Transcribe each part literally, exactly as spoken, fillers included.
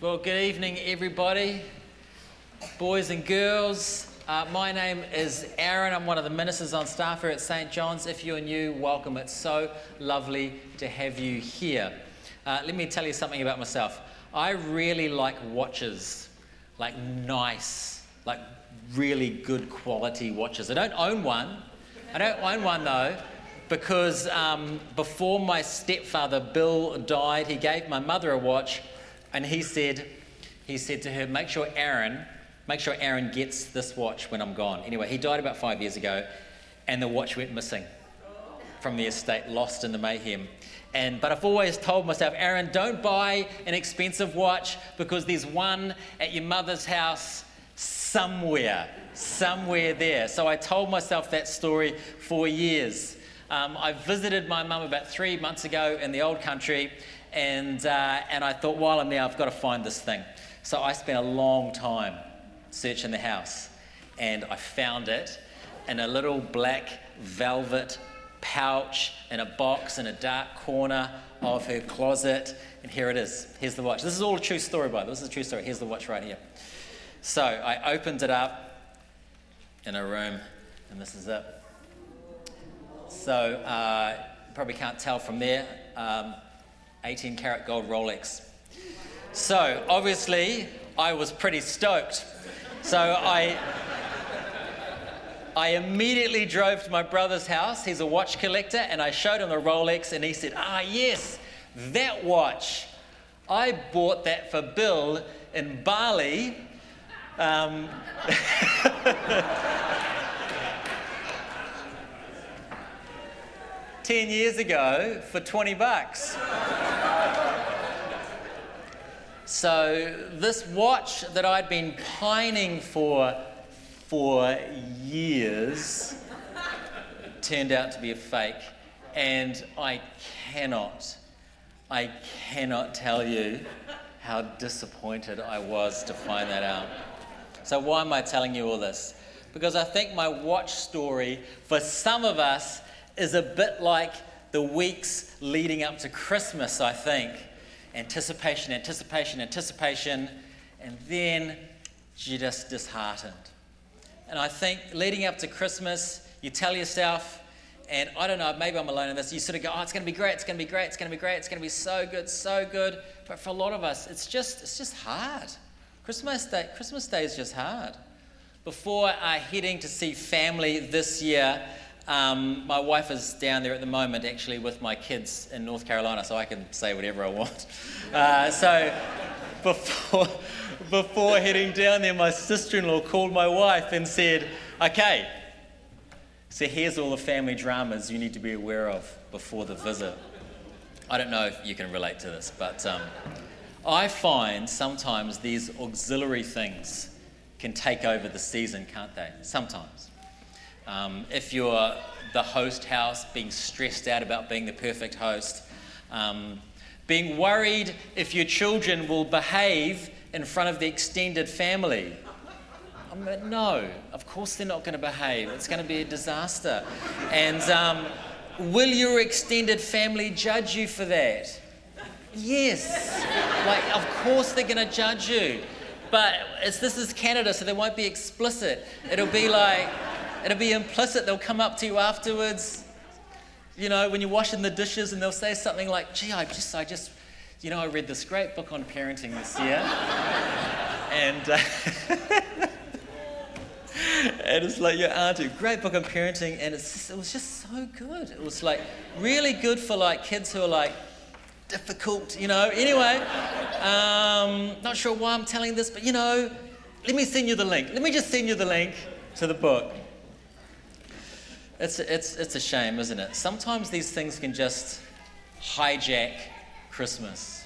Well, good evening, everybody, boys and girls. Uh, my name is Aaron. I'm one of the ministers on staff here at Saint John's. If you're new, welcome. It's so lovely to have you here. Uh, let me tell you something about myself. I really like watches, like nice, like really good quality watches. I don't own one. I don't own one, though, because um, before my stepfather, Bill, died, he gave my mother a watch. And he said, he said to her, make sure Aaron, make sure Aaron gets this watch when I'm gone. Anyway, he died about five years ago, and the watch went missing from the estate, lost in the mayhem. And but I've always told myself, Aaron, don't buy an expensive watch because there's one at your mother's house somewhere, somewhere there. So I told myself that story for years. Um, I visited my mum about three months ago in the old country. And uh, and I thought, while I'm there, I've got to find this thing. So I spent a long time searching the house, and I found it in a little black velvet pouch in a box in a dark corner of her closet. And here it is. Here's the watch. This is all a true story, by the way. This is a true story. Here's the watch right here. So I opened it up in a room, and this is it. So uh, probably can't tell from there. Um, eighteen karat gold Rolex. So obviously I was pretty stoked. So I I immediately drove to my brother's house. He's a watch collector, and I showed him the Rolex, and he said, ah yes, that watch. I bought that for Bill in Bali. Um, ten years ago for twenty bucks. So this watch that I'd been pining for for years turned out to be a fake, and I cannot, I cannot tell you how disappointed I was to find that out. So why am I telling you all this? Because I think my watch story, for some of us, is a bit like the weeks leading up to Christmas, I think. Anticipation, anticipation, anticipation, and then you're just disheartened. And I think leading up to Christmas, you tell yourself, and I don't know, maybe I'm alone in this, you sort of go, oh, it's going to be great, it's going to be great, it's going to be great, it's going to be so good, so good. But for a lot of us, it's just it's just hard. Christmas Day, Christmas Day is just hard. Before uh, heading to see family this year, Um, my wife is down there at the moment, actually, with my kids in North Carolina, so I can say whatever I want. Uh, so before before heading down there, my sister-in-law called my wife and said, okay, so here's all the family dramas you need to be aware of before the visit. I don't know if you can relate to this, but um, I find sometimes these auxiliary things can take over the season, can't they? Sometimes. Um, if you're the host house, being stressed out about being the perfect host, um, being worried if your children will behave in front of the extended family. I'm like, no, of course they're not going to behave. It's going to be a disaster. And um, will your extended family judge you for that? Yes. Like, of course they're going to judge you. But it's, this is Canada, so they won't be explicit. It'll be like... It'll be implicit. They'll come up to you afterwards, you know, when you're washing the dishes, and they'll say something like, gee, I just, I just, you know, I read this great book on parenting this year. and, uh, and it's like your auntie, great book on parenting. And it's just, it was just so good. It was like really good for like kids who are like difficult, you know. Anyway, um, not sure why I'm telling this, but, you know, let me send you the link. Let me just send you the link to the book. It's it's it's a shame, isn't it? Sometimes these things can just hijack Christmas.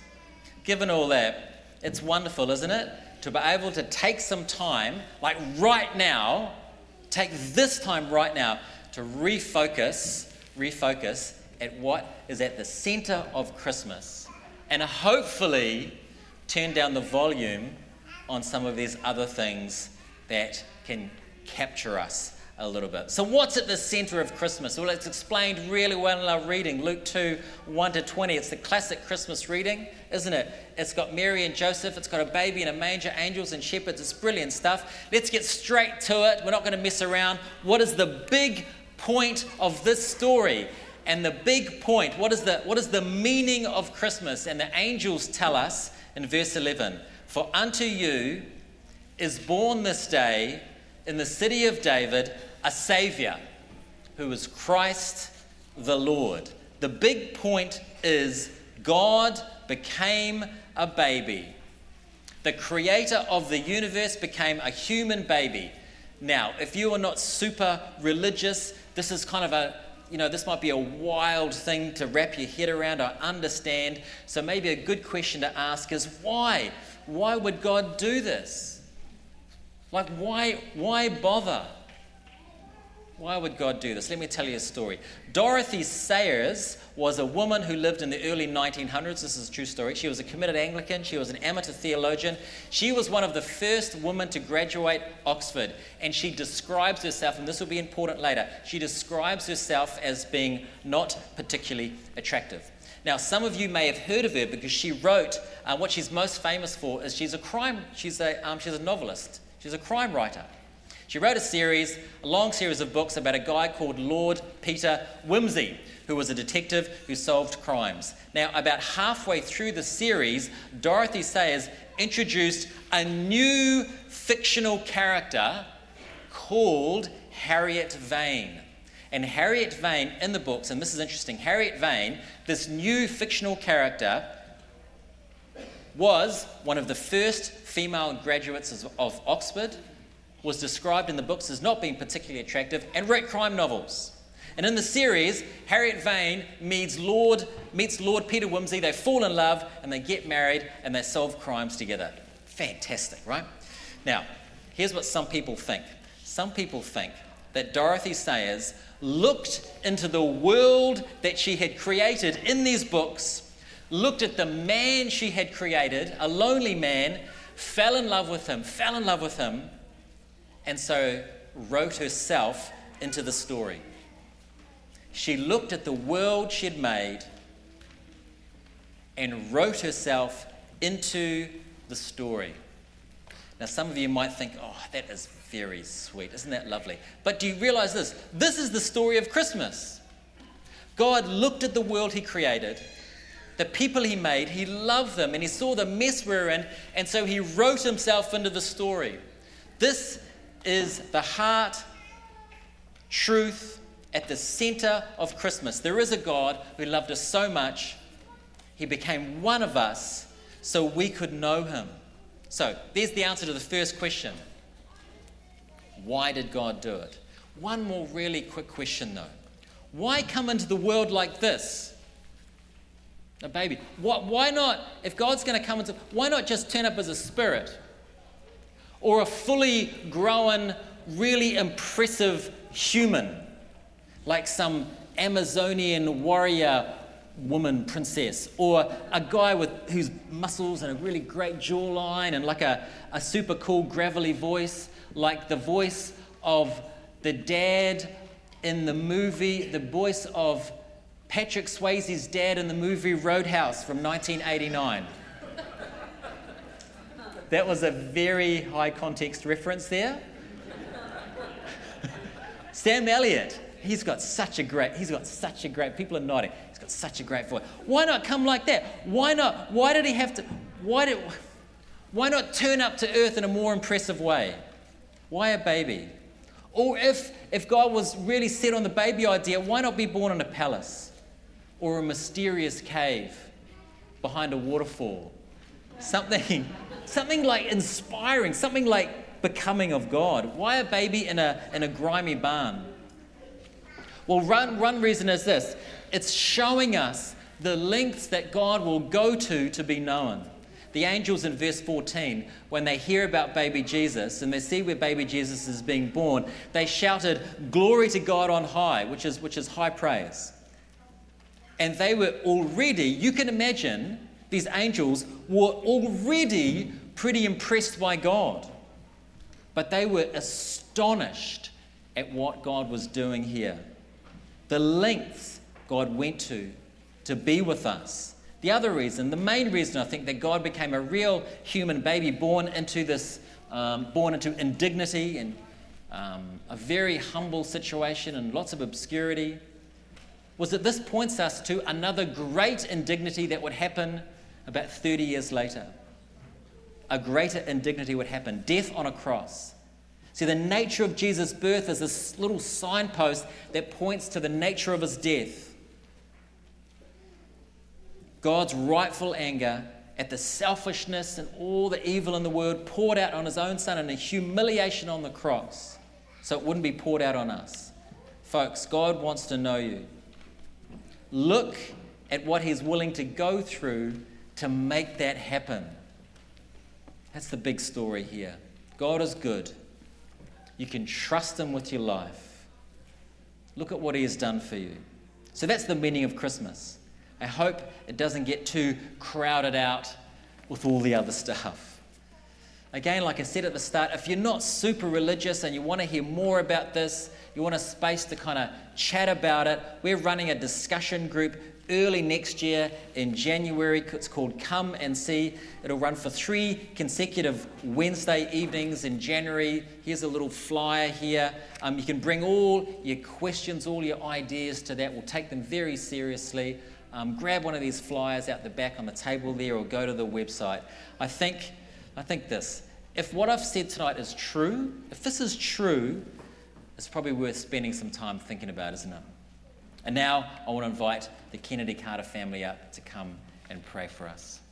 Given all that, it's wonderful, isn't it, to be able to take some time, like right now, take this time right now to refocus, refocus at what is at the center of Christmas, and hopefully turn down the volume on some of these other things that can capture us a little bit. So what's at the centre of Christmas? Well, it's explained really well in our reading, Luke two, one to twenty. It's the classic Christmas reading, isn't it? It's got Mary and Joseph. It's got a baby in a manger, angels and shepherds. It's brilliant stuff. Let's get straight to it. We're not going to mess around. What is the big point of this story? And the big point, what is the, what is the meaning of Christmas? And the angels tell us in verse eleven, "For unto you is born this day in the city of David a Saviour, who is Christ the Lord." The big point is God became a baby. The creator of the universe became a human baby. Now, if you are not super religious, this is kind of a You know, this might be a wild thing to wrap your head around or understand. So maybe a good question to ask is why? Why would God do this? Like, why, why bother? Why would God do this? Let me tell you a story. Dorothy Sayers was a woman who lived in the early nineteen hundreds. This is a true story. She was a committed Anglican. She was an amateur theologian. She was one of the first women to graduate Oxford. And she describes herself, and this will be important later, she describes herself as being not particularly attractive. Now, some of you may have heard of her because she wrote, uh, what she's most famous for is she's a crime, she's a, um, she's a novelist. She's a crime writer. She wrote a series, a long series of books about a guy called Lord Peter Wimsey, who was a detective who solved crimes. Now, about halfway through the series, Dorothy Sayers introduced a new fictional character called Harriet Vane. And Harriet Vane in the books, and this is interesting, Harriet Vane, this new fictional character, was one of the first female graduates of Oxford, was described in the books as not being particularly attractive, and wrote crime novels. And in the series, Harriet Vane meets Lord, meets Lord Peter Wimsey, they fall in love, and they get married, and they solve crimes together. Fantastic, right? Now, here's what some people think. Some people think that Dorothy Sayers looked into the world that she had created in these books, looked at the man she had created, a lonely man, fell in love with him, fell in love with him, and so wrote herself into the story. She looked at the world she'd made and wrote herself into the story. Now, some of you might think, oh, that is very sweet. Isn't that lovely? But do you realize this? This is the story of Christmas. God looked at the world he created, the people he made, he loved them, and he saw the mess we were in, and so he wrote himself into the story. This is the heart truth at the center of Christmas. There is a God who loved us so much, he became one of us so we could know him. So there's the answer to the first question. Why did God do it? One more really quick question though. Why come into the world like this? A baby. What, why not, if God's going to come into, why not just turn up as a spirit? Or a fully grown, really impressive human, like some Amazonian warrior woman princess, or a guy with whose muscles and a really great jawline and like a, a super cool gravelly voice, like the voice of the dad in the movie, the voice of Patrick Swayze's dad in the movie Roadhouse from nineteen eighty-nine. That was a very high context reference there. Sam Elliott, he's got such a great, he's got such a great, people are nodding, he's got such a great voice. Why not come like that? Why not, why did he have to, why did, why not turn up to earth in a more impressive way? Why a baby? Or if, if God was really set on the baby idea, why not be born in a palace? Or a mysterious cave behind a waterfall? Something... Something like inspiring, something like becoming of God. Why a baby in a in a grimy barn? Well, one, one reason is this. It's showing us the lengths that God will go to to be known. The angels in verse fourteen, when they hear about baby Jesus and they see where baby Jesus is being born, they shouted, "Glory to God on high," which is which is high praise. And they were already, you can imagine, these angels were already pretty impressed by God, but they were astonished at what God was doing here, the lengths God went to to be with us. The other reason, the main reason I think that God became a real human baby, born into this, um, born into indignity and um, a very humble situation and lots of obscurity, was that this points us to another great indignity that would happen about thirty years later. A greater indignity would happen, death on a cross. See, the nature of Jesus' birth is this little signpost that points to the nature of his death. God's rightful anger at the selfishness and all the evil in the world poured out on his own son in a humiliation on the cross, so it wouldn't be poured out on us. Folks, God wants to know you. Look at what he's willing to go through to make that happen. That's the big story here. God is good. You can trust him with your life. Look at what he has done for you. So that's the meaning of Christmas. I hope it doesn't get too crowded out with all the other stuff. Again, like I said at the start, if you're not super religious and you want to hear more about this, you want a space to kind of chat about it, we're running a discussion group early next year in January. It's called Come and See. It'll run for three consecutive Wednesday evenings in January. Here's a little flyer here. Um, you can bring all your questions, all your ideas to that. We'll take them very seriously. Um, grab one of these flyers out the back on the table there, or go to the website. I think, I think this. If what I've said tonight is true, if this is true, it's probably worth spending some time thinking about, isn't it? And now I want to invite the Kennedy Carter family up to come and pray for us.